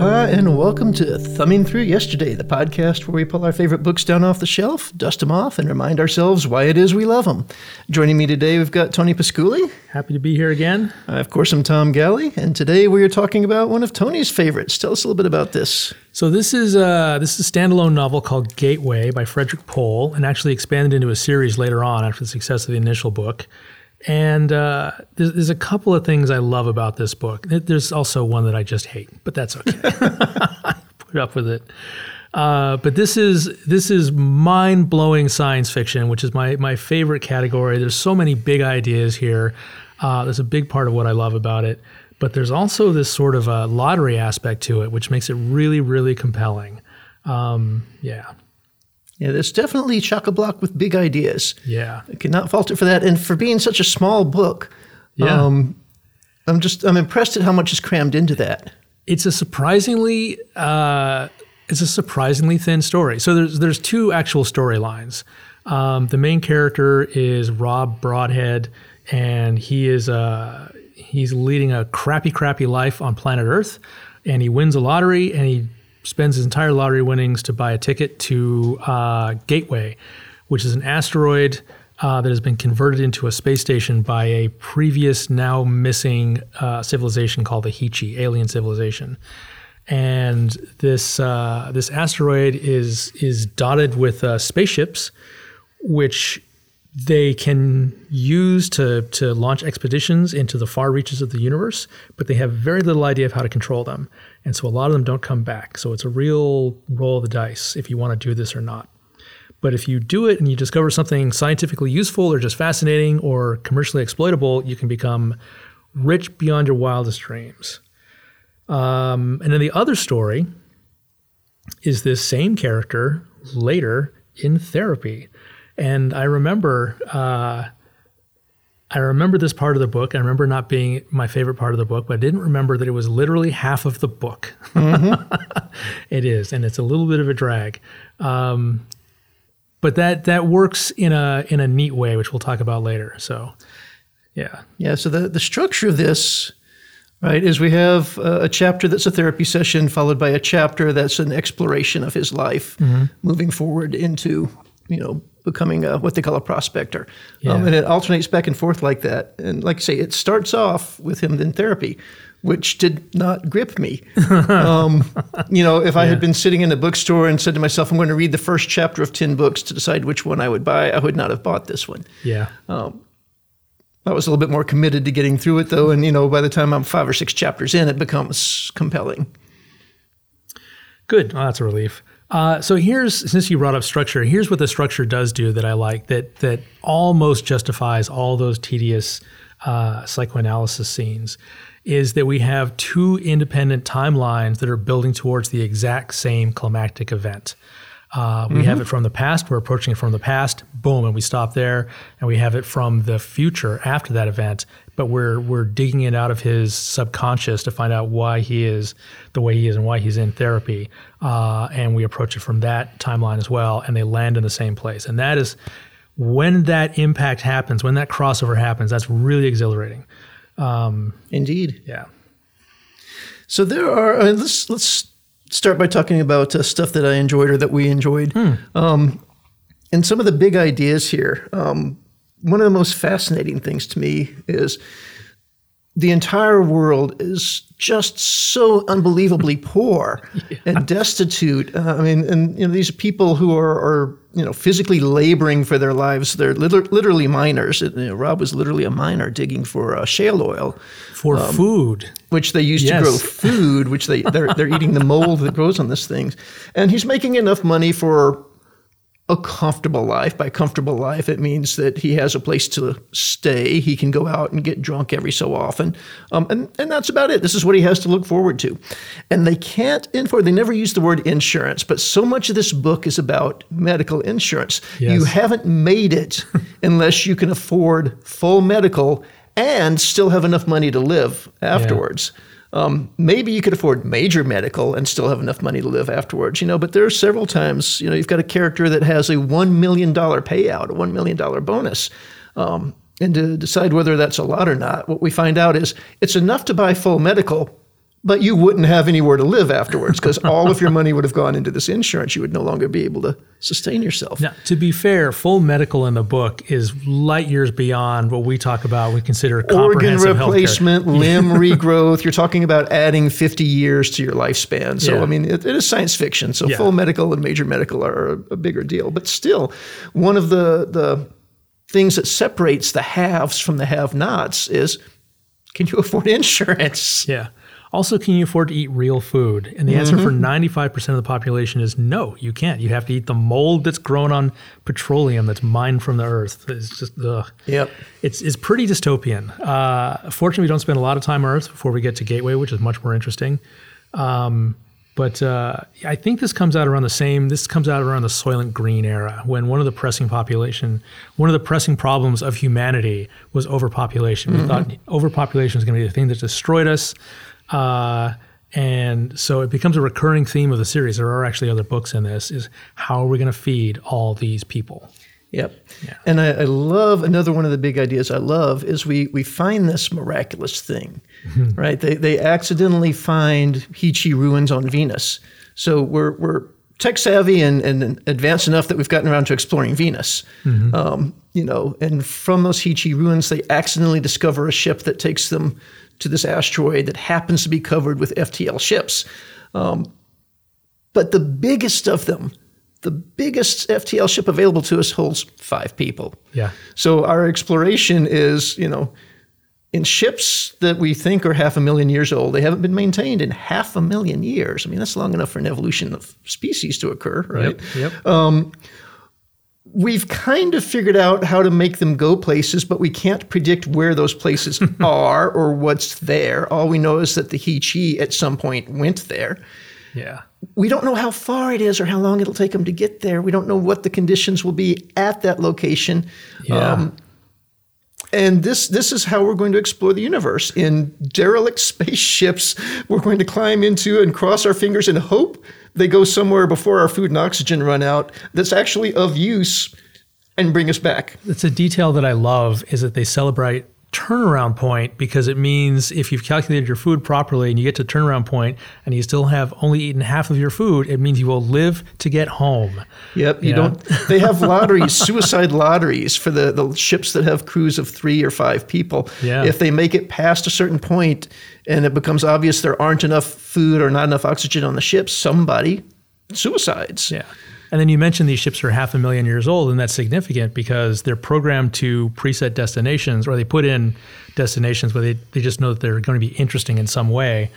Aloha and welcome to Thumbing Through Yesterday, the podcast where we pull our favorite books down off the shelf, dust them off, and remind ourselves why it is we love them. Joining me today, we've got Tony Pisculli. Happy to be here again. Of course, I'm Tom Gally, and today we are talking about one of Tony's favorites. Tell us a little bit about this. So this is a standalone novel called Gateway by Frederick Pohl, and actually expanded into a series later on after the success of the initial book. And there's a couple of things I love about this book. There's also one that I just hate, but that's okay. Put up with it. But this is mind-blowing science fiction, which is my favorite category. There's so many big ideas here. That's a big part of what I love about it. But there's also this sort of a lottery aspect to it, which makes it really, really compelling. Yeah, there's definitely chock-a-block with big ideas. Yeah. I cannot fault it for that. And for being such a small book, yeah. I'm impressed at how much is crammed into that. It's a surprisingly thin story. So there's two actual storylines. The main character is Rob Broadhead, and he's leading a crappy life on planet Earth, and he wins a lottery, and he spends his entire lottery winnings to buy a ticket to Gateway, which is an asteroid that has been converted into a space station by a previous, now missing civilization called the Heechee, alien civilization. And this asteroid is dotted with spaceships, which they can use to launch expeditions into the far reaches of the universe, but they have very little idea of how to control them. And so a lot of them don't come back. So it's a real roll of the dice if you want to do this or not. But if you do it and you discover something scientifically useful or just fascinating or commercially exploitable, you can become rich beyond your wildest dreams. And then the other story is this same character later in therapy. And I remember this part of the book. I remember not being my favorite part of the book, but I didn't remember that it was literally half of the book. Mm-hmm. It is, and it's a little bit of a drag. But that works in a neat way, which we'll talk about later. So, yeah. Yeah, so the structure of this, right, is we have a chapter that's a therapy session followed by a chapter that's an exploration of his life, mm-hmm. moving forward into, becoming what they call a prospector. Yeah. And it alternates back and forth like that. And like I say, it starts off with him in therapy, which did not grip me. If I had been sitting in a bookstore and said to myself, I'm going to read the first chapter of 10 books to decide which one I would buy, I would not have bought this one. Yeah. I was a little bit more committed to getting through it, though. And, by the time I'm 5 or 6 chapters in, it becomes compelling. Good. Well, that's a relief. So since you brought up structure, here's what the structure does do that I like, that almost justifies all those tedious psychoanalysis scenes, is that we have two independent timelines that are building towards the exact same climactic event. We mm-hmm. have it from the past, we're approaching it from the past, boom, and we stop there, and we have it from the future after that event, but we're digging it out of his subconscious to find out why he is the way he is and why he's in therapy, and we approach it from that timeline as well, and they land in the same place. And that is, when that impact happens, when that crossover happens, that's really exhilarating. Indeed. Yeah. So there are, let's start by talking about stuff that I enjoyed or that we enjoyed. And some of the big ideas here. One of the most fascinating things to me is the entire world is just so unbelievably poor and destitute. These people who are physically laboring for their lives. They're literally miners. Rob was literally a miner digging for shale oil. For food. Which they use to grow food, which they're eating the mold that grows on this thing. And he's making enough money for a comfortable life. By comfortable life, it means that he has a place to stay. He can go out and get drunk every so often. And that's about it. This is what he has to look forward to. And they can't afford, they never use the word insurance, but so much of this book is about medical insurance. Yes. You haven't made it unless you can afford full medical and still have enough money to live afterwards. Yeah. Maybe you could afford major medical and still have enough money to live afterwards, but there are several times, you've got a character that has a $1 million payout, a $1 million bonus. And to decide whether that's a lot or not, what we find out is it's enough to buy full medical, but you wouldn't have anywhere to live afterwards because all of your money would have gone into this insurance. You would no longer be able to sustain yourself. Now, to be fair, full medical in the book is light years beyond what we talk about. We consider comprehensive organ replacement, healthcare. Limb regrowth. You're talking about adding 50 years to your lifespan. So, yeah. I mean, it is science fiction. So full medical and major medical are a bigger deal. But still, one of the things that separates the haves from the have-nots is, can you afford insurance? Yeah. Also, can you afford to eat real food? And the answer for 95% of the population is no, you can't. You have to eat the mold that's grown on petroleum that's mined from the earth. It's just, It's pretty dystopian. Fortunately, we don't spend a lot of time on Earth before we get to Gateway, which is much more interesting. But I think this comes out around the Soylent Green era, when one of the pressing problems of humanity was overpopulation. We thought overpopulation was going to be the thing that destroyed us. And so it becomes a recurring theme of the series. There are actually other books in this, is how are we going to feed all these people? Yep. Yeah. And I love, another one of the big ideas I love is we find this miraculous thing, right? They accidentally find Heechee ruins on Venus. So we're tech savvy and advanced enough that we've gotten around to exploring Venus. And from those Heechee ruins, they accidentally discover a ship that takes them to this asteroid that happens to be covered with FTL ships. But the biggest of them, the biggest FTL ship available to us holds 5 people. Yeah. So our exploration is, in ships that we think are 500,000 years old, they haven't been maintained in 500,000 years. I mean, that's long enough for an evolution of species to occur, right? Yep. We've kind of figured out how to make them go places, but we can't predict where those places are or what's there. All we know is that the Heechee at some point went there. Yeah. We don't know how far it is or how long it'll take them to get there. We don't know what the conditions will be at that location. Yeah. And this is how we're going to explore the universe. In derelict spaceships, we're going to climb into and cross our fingers and hope they go somewhere before our food and oxygen run out that's actually of use and bring us back. It's a detail that I love, is that they celebrate turnaround point, because it means if you've calculated your food properly and you get to turnaround point and you still have only eaten half of your food, it means you will live to get home. Yep. You don't. They have lotteries, suicide lotteries for the ships that have crews of 3 or 5 people. Yeah. If they make it past a certain point and it becomes obvious there aren't enough food or not enough oxygen on the ship, somebody suicides. Yeah. And then you mentioned these ships are 500,000 years old, and that's significant because they're programmed to preset destinations, or they put in destinations where they just know that they're going to be interesting in some way.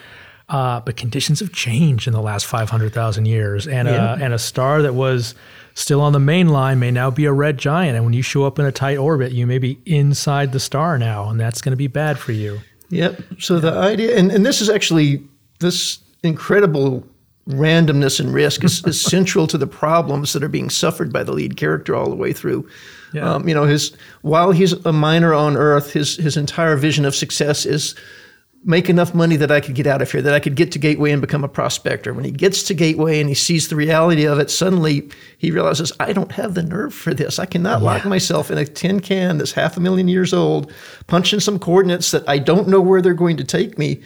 But conditions have changed in the last 500,000 years, and a star that was still on the main line may now be a red giant. And when you show up in a tight orbit, you may be inside the star now, and that's going to be bad for you. Yep. So the idea, and this is actually this incredible randomness and risk is central to the problems that are being suffered by the lead character all the way through. Yeah. While he's a miner on Earth, his entire vision of success is make enough money that I could get out of here, that I could get to Gateway and become a prospector. When he gets to Gateway and he sees the reality of it, suddenly he realizes, I don't have the nerve for this. I cannot lock myself in a tin can that's 500,000 years old, punch in some coordinates that I don't know where they're going to take me.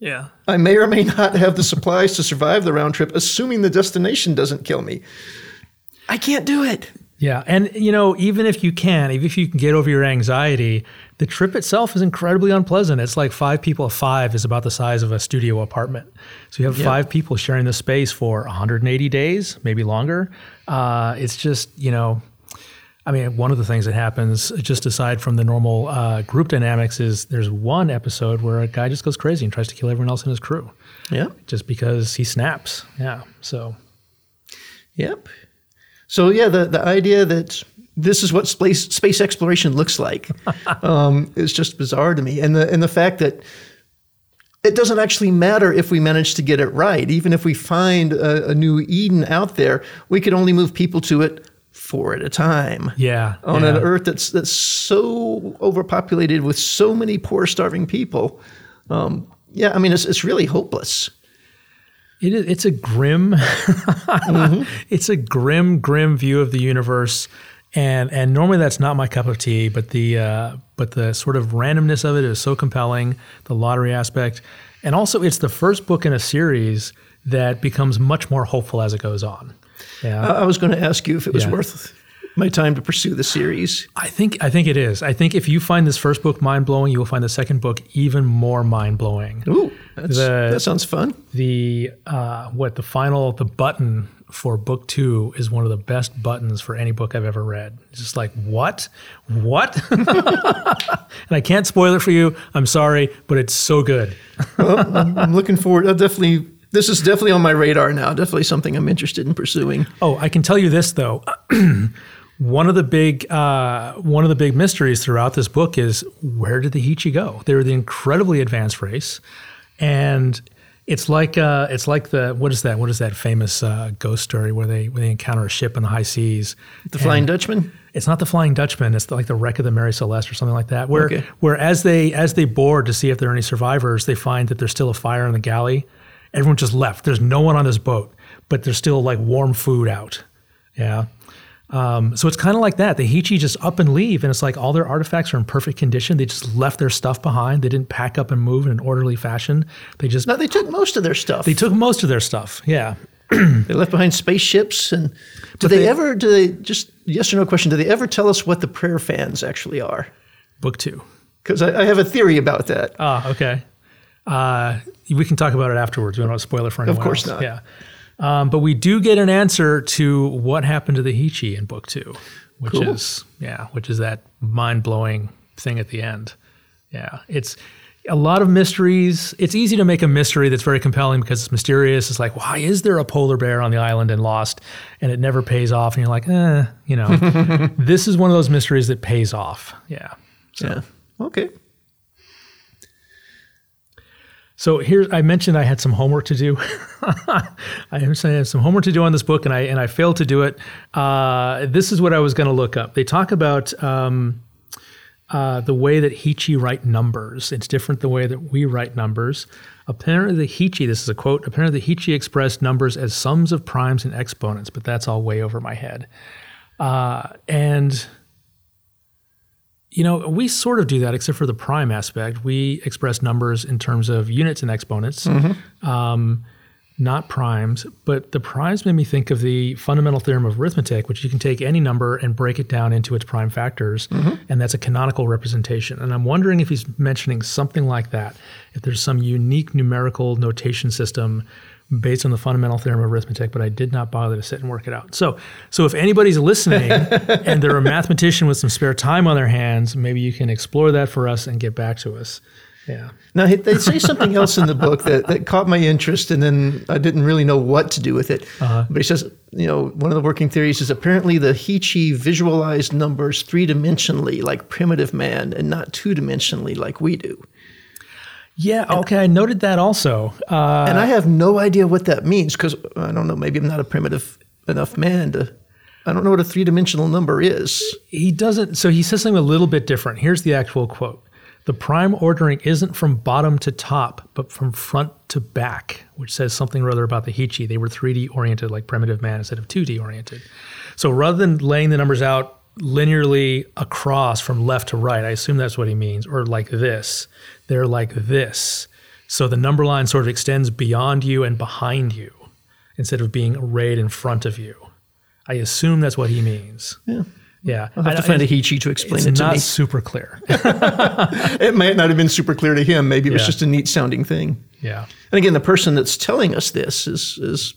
Yeah, I may or may not have the supplies to survive the round trip, assuming the destination doesn't kill me. I can't do it. Yeah, and even if you can get over your anxiety, the trip itself is incredibly unpleasant. It's like 5 people. 5 is about the size of a studio apartment. So you have 5 people sharing the space for 180 days, maybe longer. It's just, one of the things that happens, just aside from the normal group dynamics, is there's one episode where a guy just goes crazy and tries to kill everyone else in his crew. Yeah. Just because he snaps. Yeah. So. Yep. So, the idea that this is what space exploration looks like is just bizarre to me. And the fact that it doesn't actually matter if we manage to get it right. Even if we find a new Eden out there, we could only move people to it 4 at a time. Yeah. On an Earth that's so overpopulated with so many poor, starving people. It's really hopeless. It's a grim, it's a grim view of the universe. And normally that's not my cup of tea, but the sort of randomness of it is so compelling, the lottery aspect. And also, it's the first book in a series that becomes much more hopeful as it goes on. Yeah. I was going to ask you if it was worth my time to pursue the series. I think it is. I think if you find this first book mind-blowing, you will find the second book even more mind-blowing. Ooh, that sounds fun. The button for book two is one of the best buttons for any book I've ever read. It's just like, what? And I can't spoil it for you. I'm sorry, but it's so good. Well, I'm looking forward. This is definitely on my radar now. Definitely something I'm interested in pursuing. Oh, I can tell you this though. One of the big mysteries throughout this book is, where did the Heechee go? They were the incredibly advanced race, and it's like the what is that famous ghost story where they encounter a ship in the high seas? The Flying Dutchman? It's not the Flying Dutchman. It's like the wreck of the Mary Celeste or something like that. Where as they board to see if there are any survivors, they find that there's still a fire in the galley. Everyone just left. There's no one on this boat, but there's still like warm food out. Yeah. So it's kind of like that. The Heechee just up and leave, and it's like all their artifacts are in perfect condition. They just left their stuff behind. They didn't pack up and move in an orderly fashion. They took most of their stuff. Yeah. They left behind spaceships. And yes or no question, do they ever tell us what the prayer fans actually are? Book two. Because I have a theory about that. Ah, okay. We can talk about it afterwards. We don't want to spoil it for anyone else. Of course not. Yeah. But we do get an answer to what happened to the Heechee in book two, which is that mind-blowing thing at the end. Yeah. It's a lot of mysteries. It's easy to make a mystery that's very compelling because it's mysterious. It's like, why is there a polar bear on the island and lost, and it never pays off? And you're like, This is one of those mysteries that pays off. Yeah. So. Yeah. Okay. So I mentioned I had some homework to do. I have some homework to do on this book, and I failed to do it. This is what I was going to look up. They talk about the way that Heechee write numbers. It's different the way that we write numbers. Apparently the Heechee, this is a quote, apparently the Heechee expressed numbers as sums of primes and exponents, but that's all way over my head. And... we sort of do that, except for the prime aspect. We express numbers in terms of units and exponents, not primes. But the primes made me think of the Fundamental Theorem of Arithmetic, which you can take any number and break it down into its prime factors, and that's a canonical representation. And I'm wondering if he's mentioning something like that, if there's some unique numerical notation system based on the Fundamental Theorem of Arithmetic, but I did not bother to sit and work it out. So if anybody's listening and they're a mathematician with some spare time on their hands, maybe you can explore that for us and get back to us. Yeah. Now, they say something else in the book that caught my interest, and then I didn't really know what to do with it. Uh-huh. But he says, one of the working theories is apparently the Heechee visualized numbers three-dimensionally like primitive man and not two-dimensionally like we do. Yeah, okay, I noted that also. And I have no idea what that means because, I don't know, maybe I'm not a primitive enough man to... I don't know what a three-dimensional number is. He doesn't... So he says something a little bit different. Here's the actual quote. The prime ordering isn't from bottom to top, but from front to back, which says something or other about the Heechee. They were 3D-oriented like primitive man instead of 2D-oriented. So rather than laying the numbers out linearly across from left to right, I assume that's what he means, or like this... They're like this. So the number line sort of extends beyond you and behind you instead of being arrayed in front of you. I assume that's what he means. Yeah. Yeah. I'll have to find a Heechee to explain it to me. It's not super clear. It might not have been super clear to him. Maybe it was just a neat sounding thing. Yeah. And again, the person that's telling us this is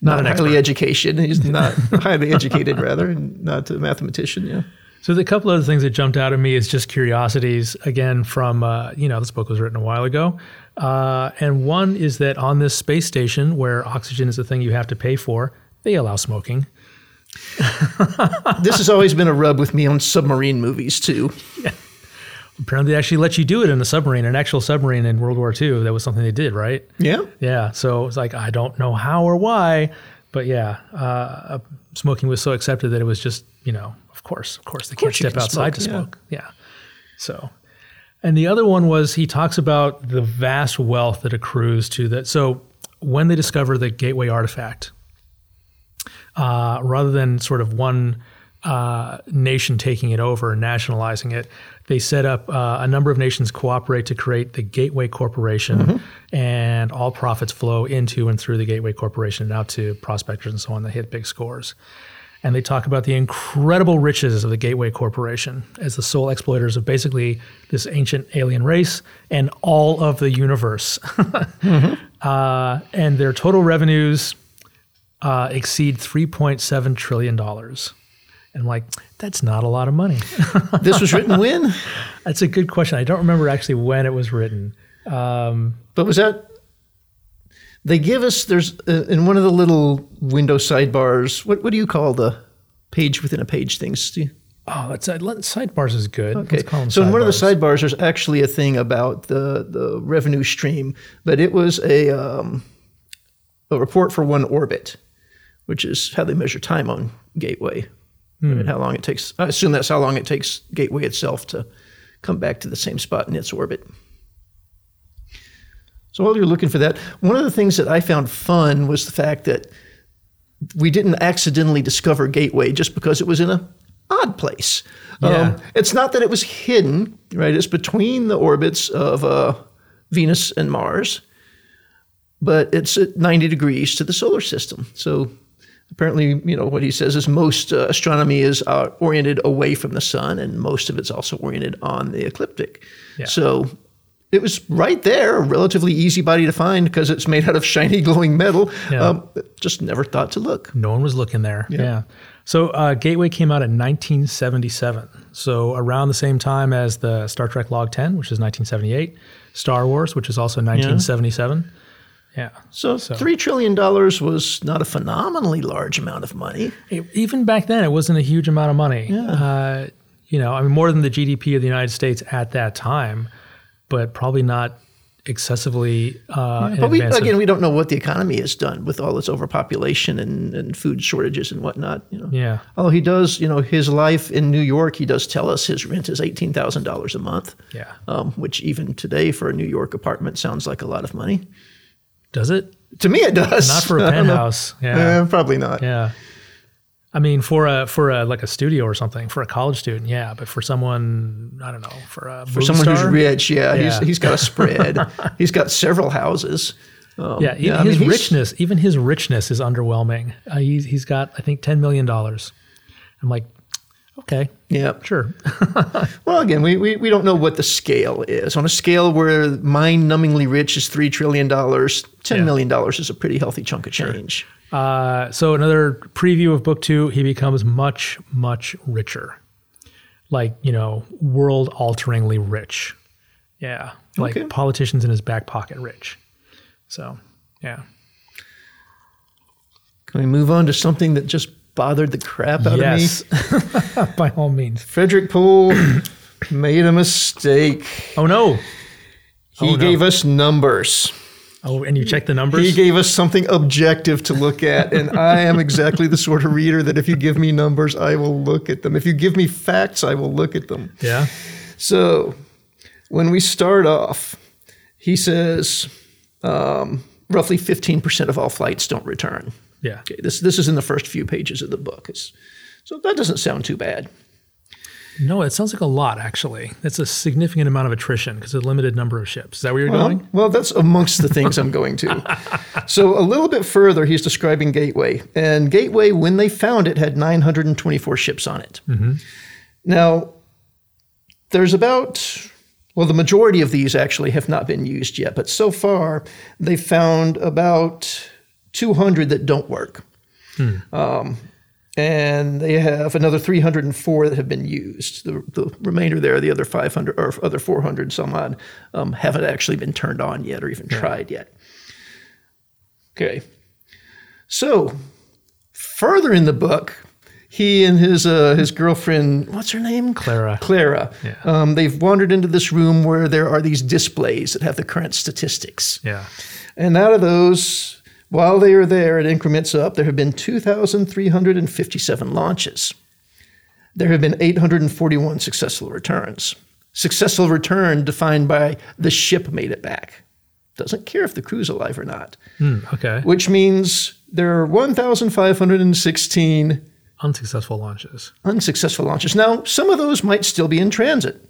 not highly educated. He's not highly educated, rather, and not a mathematician, yeah. So the couple other things that jumped out at me is just curiosities, again, from, this book was written a while ago. And one is that on this space station where oxygen is the thing you have to pay for, they allow smoking. This has always been a rub with me on submarine movies, too. Yeah. Apparently they actually let you do it in a submarine, an actual submarine in World War II. That was something they did, right? Yeah. Yeah. So it was like, I don't know how or why, but yeah, smoking was so accepted that it was just, Of course, they can't step outside to smoke. Yeah. So, and the other one was he talks about the vast wealth that accrues to that. So when they discover the Gateway artifact, rather than sort of one nation taking it over and nationalizing it. They set up a number of nations cooperate to create the Gateway Corporation, and all profits flow into and through the Gateway Corporation and out to prospectors and so on that hit big scores. And they talk about the incredible riches of the Gateway Corporation as the sole exploiters of basically this ancient alien race and all of the universe. And their total revenues exceed $3.7 trillion. And like, that's not a lot of money. This was written when? That's a good question. I don't remember actually when it was written. But was that... They give us, there's in one of the little window sidebars, what do you call the page within a page things? Oh, that's, sidebars is good. Okay. Let's call them so sidebars. In one of the sidebars, there's actually a thing about the revenue stream, but it was a report for one orbit, which is how they measure time on Gateway. And how long it takes. I assume that's how long it takes Gateway itself to come back to the same spot in its orbit. So while you're looking for that, one of the things that I found fun was the fact that we didn't accidentally discover Gateway just because it was in an odd place. Yeah. It's not that it was hidden, right? It's between the orbits of Venus and Mars, but it's at 90 degrees to the solar system. So apparently, you know, what he says is most astronomy is oriented away from the sun, and most of it's also oriented on the ecliptic. Yeah. So... it was right there, a relatively easy body to find because it's made out of shiny glowing metal. Yeah. Just never thought to look. No one was looking there. Yeah. So Gateway came out in 1977. So around the same time as the Star Trek Log 10, which is 1978, Star Wars, which is also 1977. Yeah. So $3 trillion was not a phenomenally large amount of money. Even back then, it wasn't a huge amount of money. Yeah. You know, I mean, more than the GDP of the United States at that time. But probably not excessively. But we don't know what the economy has done with all its overpopulation and food shortages and whatnot. You know. Yeah. Although he does, you know, his life in New York, he does tell us his rent is $18,000 a month. Yeah. Which even today for a New York apartment sounds like a lot of money. Does it? To me, it does. Not for a penthouse. Yeah. Probably not. Yeah. I mean, for a like a studio or something for a college student, yeah. But for someone, I don't know, for someone star? Who's rich, he's got a spread. He's got several houses. His richness is underwhelming. He's got, I think, $10 million. I'm like, okay, yeah, sure. Well, again, we don't know what the scale is. On a scale where mind-numbingly rich is $3 trillion, $10 million is a pretty healthy chunk of change. Sure. So another preview of book 2, he becomes much, much richer. Like, you know, world-alteringly rich. Yeah. Like politicians in his back pocket rich. So, yeah. Can we move on to something that just bothered the crap out of me? Yes. By all means. Frederick Pohl made a mistake. Oh, no. He gave us numbers. Oh, and you check the numbers? He gave us something objective to look at, and I am exactly the sort of reader that if you give me numbers, I will look at them. If you give me facts, I will look at them. Yeah. So when we start off, he says roughly 15% of all flights don't return. Yeah. Okay, this is in the first few pages of the book. So that doesn't sound too bad. No, it sounds like a lot, actually. That's a significant amount of attrition because of a limited number of ships. Is that where you're going? Well, that's amongst the things I'm going to. So a little bit further, he's describing Gateway. And Gateway, when they found it, had 924 ships on it. Mm-hmm. Now, there's about... well, the majority of these actually have not been used yet. But so far, they found about 200 that don't work. And they have another 304 that have been used. The remainder there, the other 500 or other 400 some odd, haven't actually been turned on yet or even tried yet. Okay. So further in the book, he and his girlfriend, what's her name? Clara. Yeah. They've wandered into this room where there are these displays that have the current statistics. Yeah. And out of those... while they are there, it increments up. There have been 2,357 launches. There have been 841 successful returns. Successful return defined by the ship made it back. Doesn't care if the crew's alive or not. Which means there are 1,516 Unsuccessful launches. Unsuccessful launches. Now, some of those might still be in transit.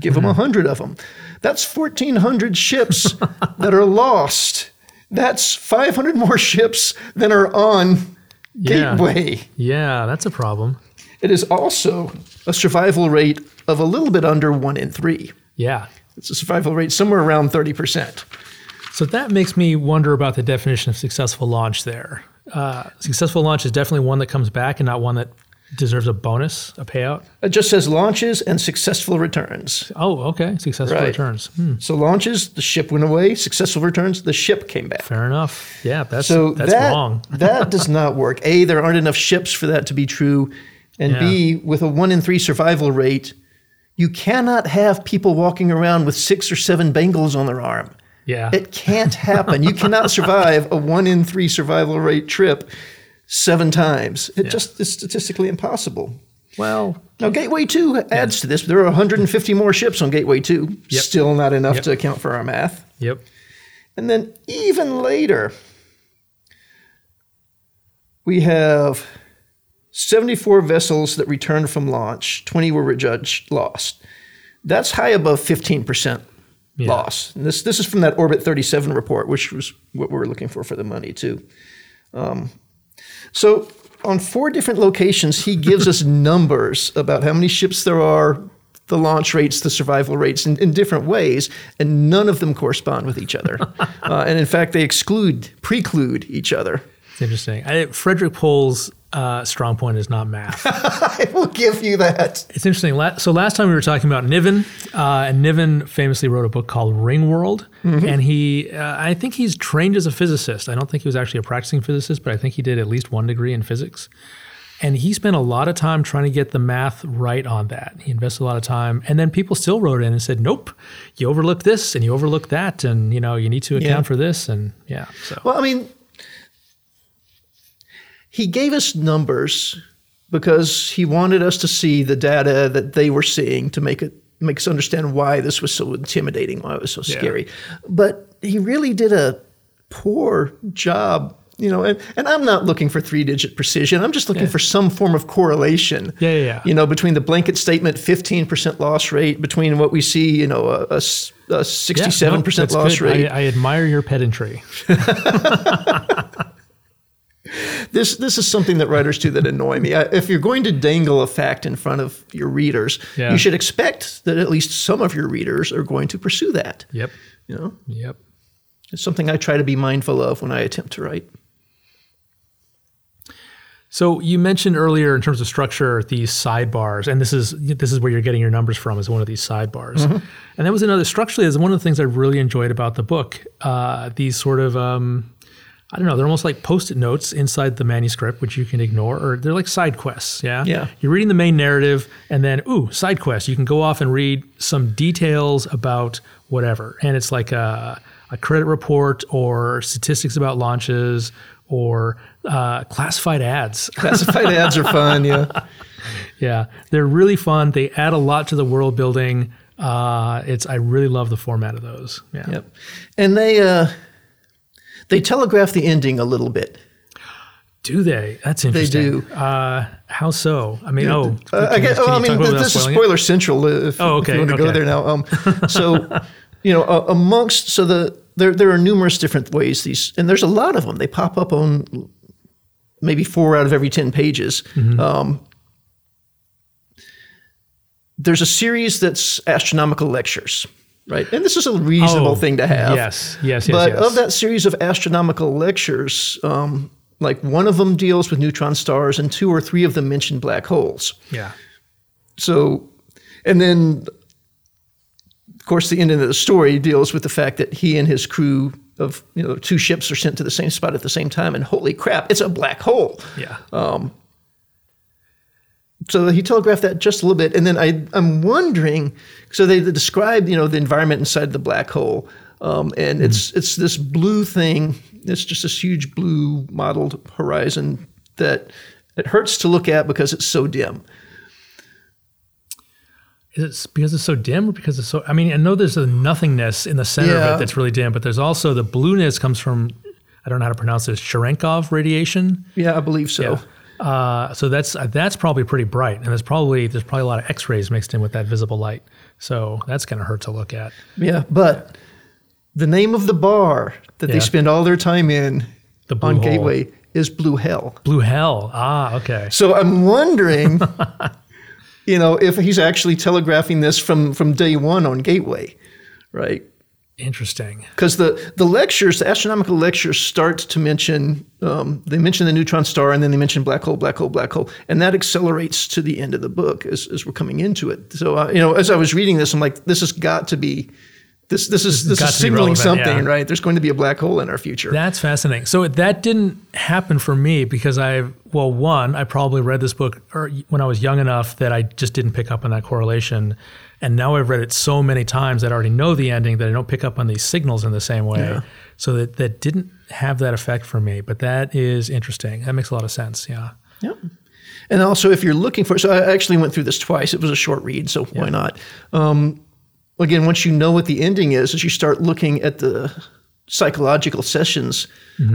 Give them 100 of them. That's 1,400 ships that are lost. That's 500 more ships than are on Gateway. Yeah, that's a problem. It is also a survival rate of a little bit under 1 in 3. Yeah. It's a survival rate somewhere around 30%. So that makes me wonder about the definition of successful launch there. Successful launch is definitely one that comes back and not one that deserves a bonus, a payout? It just says launches and successful returns. Oh, okay. Successful returns. So launches, the ship went away. Successful returns, the ship came back. Fair enough. Yeah, that's wrong. That does not work. A, there aren't enough ships for that to be true. And B, with a 1 in 3 survival rate, you cannot have people walking around with 6 or 7 Bengals on their arm. Yeah. It can't happen. You cannot survive a 1 in 3 survival rate trip 7 times. It just is statistically impossible. Well, now Gateway 2 adds to this. There are 150 more ships on Gateway 2. Yep. Still not enough to account for our math. Yep. And then even later, we have 74 vessels that returned from launch. 20 were judged lost. That's high above 15%. Yeah. Loss. And this is from that Orbit 37 report, which was what we were looking for the money, too. So on 4 different locations, he gives us numbers about how many ships there are, the launch rates, the survival rates in different ways, and none of them correspond with each other. And in fact, they preclude each other. It's interesting. Frederick Pohl's strong point is not math. I will give you that. It's interesting. So last time we were talking about Niven, and Niven famously wrote a book called Ringworld. Mm-hmm. And he, I think he's trained as a physicist. I don't think he was actually a practicing physicist, but I think he did at least one degree in physics. And he spent a lot of time trying to get the math right on that. He invested a lot of time. And then people still wrote in and said, nope, you overlooked this and you overlooked that. And, you know, you need to account for this. And so. Well, I mean, he gave us numbers because he wanted us to see the data that they were seeing to make us understand why this was so intimidating, why it was so scary. But he really did a poor job, you know, and I'm not looking for 3-digit precision. I'm just looking for some form of correlation, you know, between the blanket statement, 15% loss rate, between what we see, you know, a 67% loss rate. I admire your pedantry. This is something that writers do that annoy me. If you're going to dangle a fact in front of your readers, you should expect that at least some of your readers are going to pursue that. Yep. You know? Yep. It's something I try to be mindful of when I attempt to write. So you mentioned earlier in terms of structure, these sidebars, and this is where you're getting your numbers from, is one of these sidebars. Mm-hmm. And that was structurally, is one of the things I really enjoyed about the book, these sort of... I don't know, they're almost like Post-it notes inside the manuscript, which you can ignore, or they're like side quests, Yeah. You're reading the main narrative, and then, side quest. You can go off and read some details about whatever. And it's like a credit report or statistics about launches or classified ads. Classified ads are fun, Yeah, they're really fun. They add a lot to the world building. I really love the format of those. Yeah. Yep. And they telegraph the ending a little bit. Do they? That's interesting. They do. How so? I mean, this is spoiler central. If you want to go there now. There are numerous different ways these, and there's a lot of them. They pop up on maybe 4 out of every 10 pages. Mm-hmm. There's a series that's astronomical lectures. Right. And this is a reasonable thing to have. Yes. But of that series of astronomical lectures, like one of them deals with neutron stars and 2 or 3 of them mention black holes. Yeah. So, and then, of course, the ending of the story deals with the fact that he and his crew of 2 ships are sent to the same spot at the same time. And holy crap, it's a black hole. Yeah. So he telegraphed that just a little bit. And then I'm wondering, so they describe, the environment inside the black hole. And it's this blue thing. It's just this huge blue mottled horizon that it hurts to look at because it's so dim. Is it because it's so dim or because it's so... I mean, I know there's a nothingness in the center of it that's really dim, but there's also the blueness comes from, I don't know how to pronounce this, Cherenkov radiation? Yeah, I believe so. Yeah. So that's probably pretty bright, and there's probably a lot of X-rays mixed in with that visible light. So that's kind of hard to look at. Yeah, but the name of the bar that they spend all their time in on Gateway is Blue Hell. Blue Hell. Ah, okay. So I'm wondering, if he's actually telegraphing this from day one on Gateway, right? Interesting. Because the lectures, the astronomical lectures, start to mention, they mention the neutron star, and then they mention black hole. And that accelerates to the end of the book as we're coming into it. So, as I was reading this, I'm like, this has got to be, this is signaling something, right? There's going to be a black hole in our future. That's fascinating. So that didn't happen for me because I probably read this book when I was young enough that I just didn't pick up on that correlation. And now I've read it so many times that I already know the ending that I don't pick up on these signals in the same way. Yeah. So that didn't have that effect for me. But that is interesting. That makes a lot of sense. Yeah. Yeah. And also, if you're looking for it, so I actually went through this twice. It was a short read, so why not? Again, once you know what the ending is, as you start looking at the psychological sessions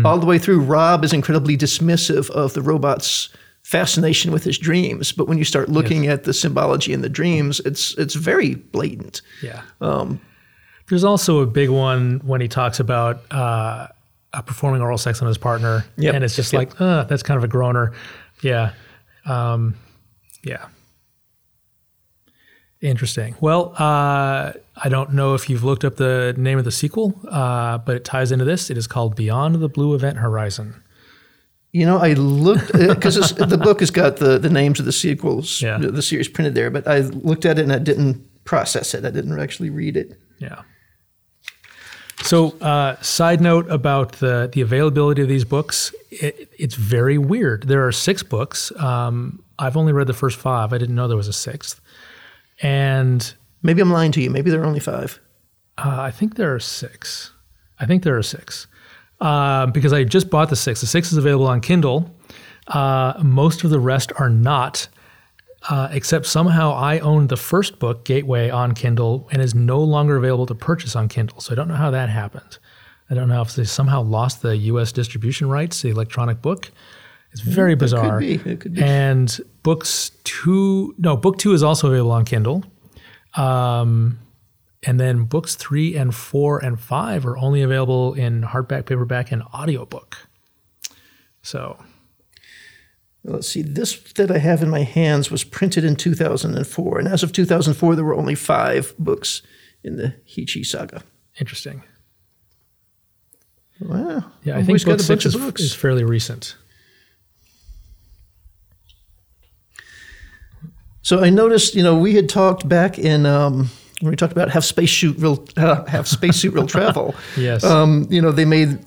all the way through, Rob is incredibly dismissive of the robot's fascination with his dreams. But when you start looking at the symbology in the dreams, it's very blatant. Yeah. There's also a big one when he talks about performing oral sex on his partner. Yep. And it's just like, that's kind of a groaner. Yeah. Yeah. Interesting. Well, I don't know if you've looked up the name of the sequel, but it ties into this. It is called Beyond the Blue Event Horizon. I looked, because the book has got the names of the sequels, the series printed there, but I looked at it and I didn't process it. I didn't actually read it. Yeah. So side note about the availability of these books, it's very weird. There are 6 books. I've only read the first 5. I didn't know there was a 6th. And maybe I'm lying to you. Maybe there are only 5. I think there are 6. Because I just bought the 6th. The 6th is available on Kindle. Most of the rest are not, except somehow I owned the first book, Gateway, on Kindle, and is no longer available to purchase on Kindle. So I don't know how that happened. I don't know if they somehow lost the U.S. distribution rights, the electronic book. It's very bizarre. It could be. And Book 2 is also available on Kindle. And then books 3 and 4 and 5 are only available in hardback, paperback, and audiobook. So, let's see. This that I have in my hands was printed in 2004. And as of 2004, there were only 5 books in the Heechee saga. Interesting. Wow. Yeah, I think book 6 is fairly recent. So I noticed, we had talked back in when we talked about have spacesuit real travel. Yes. They made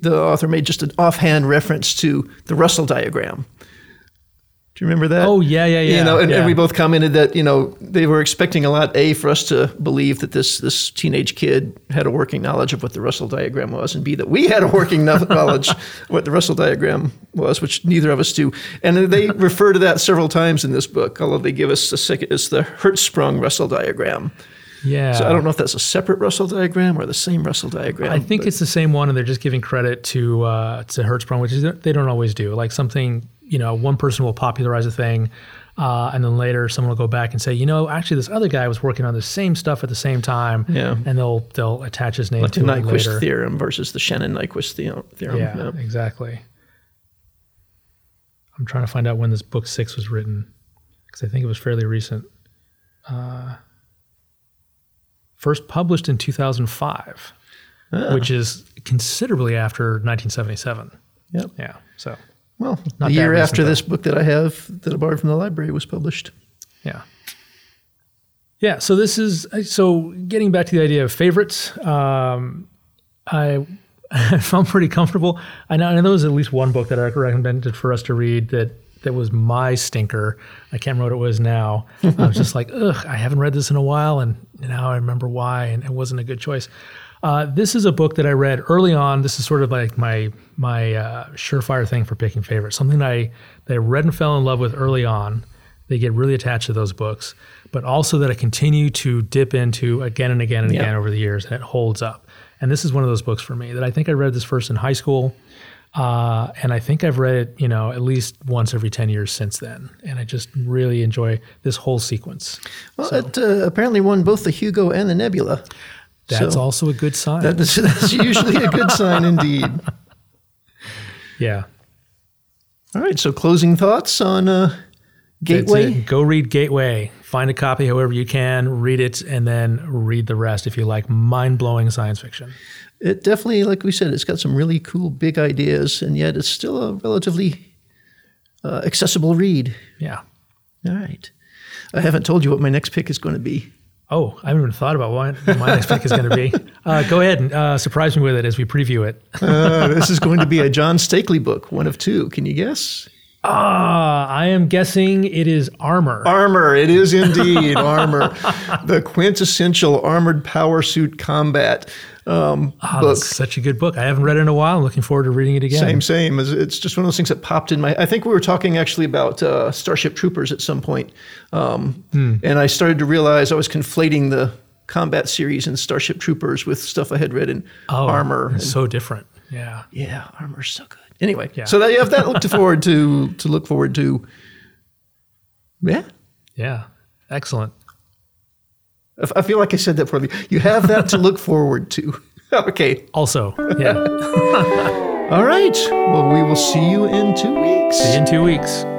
the author made just an offhand reference to the Russell diagram. Do you remember that? Oh yeah. And we both commented that they were expecting a lot for us to believe that this teenage kid had a working knowledge of what the Russell diagram was, and B, that we had a working knowledge of what the Russell diagram was, which neither of us do. And they refer to that several times in this book. Although they give us it's the Hertzsprung-Russell diagram. Yeah. So I don't know if that's a separate Russell diagram or the same Russell diagram. I think it's the same one, and they're just giving credit to Hertzsprung, which is they don't always do. Like something. One person will popularize a thing, and then later someone will go back and say, actually, this other guy was working on the same stuff at the same time, and they'll attach his name to it later. Like the Nyquist theorem versus the Shannon-Nyquist theorem. Yeah, exactly. I'm trying to find out when this book 6 was written, because I think it was fairly recent. First published in 2005, which is considerably after 1977. Yep. Yeah, so... Well, not the year after this book that I have that I borrowed from the library was published. Yeah. Yeah. So getting back to the idea of favorites, I felt pretty comfortable. I know there was at least one book that I recommended for us to read that was my stinker. I can't remember what it was now. I was just like, I haven't read this in a while. And now I remember why, and it wasn't a good choice. This is a book that I read early on. This is sort of like my surefire thing for picking favorites. Something that I read and fell in love with early on. They get really attached to those books, but also that I continue to dip into again and again and again over the years, and it holds up. And this is one of those books for me that I think I read this first in high school. And I think I've read it, at least once every 10 years since then. And I just really enjoy this whole sequence. Well, it apparently won both the Hugo and the Nebula. That's also a good sign. That's usually a good sign indeed. Yeah. All right. So closing thoughts on Gateway? Go read Gateway. Find a copy however you can, read it, and then read the rest if you like mind-blowing science fiction. It definitely, like we said, it's got some really cool big ideas, and yet it's still a relatively accessible read. Yeah. All right. I haven't told you what my next pick is going to be. Oh, I haven't even thought about what my next pick is going to be. Go ahead and surprise me with it as we preview it. This is going to be a John Stakely book, one of two. Can you guess? I am guessing it is Armor. Armor. It is indeed Armor. The quintessential armored power suit combat book. That's such a good book. I haven't read it in a while. I'm looking forward to reading it again. Same. It's just one of those things that popped in my... I think we were talking actually about Starship Troopers at some point. And I started to realize I was conflating the combat series in Starship Troopers with stuff I had read in Armor. It's so different. Yeah. Yeah, Armor's so good. Anyway, So that you have that to look forward to. Yeah. Yeah. Excellent. I feel like I said that for you. You have that to look forward to. Okay. Also, yeah. All right. Well, we will see you in 2 weeks.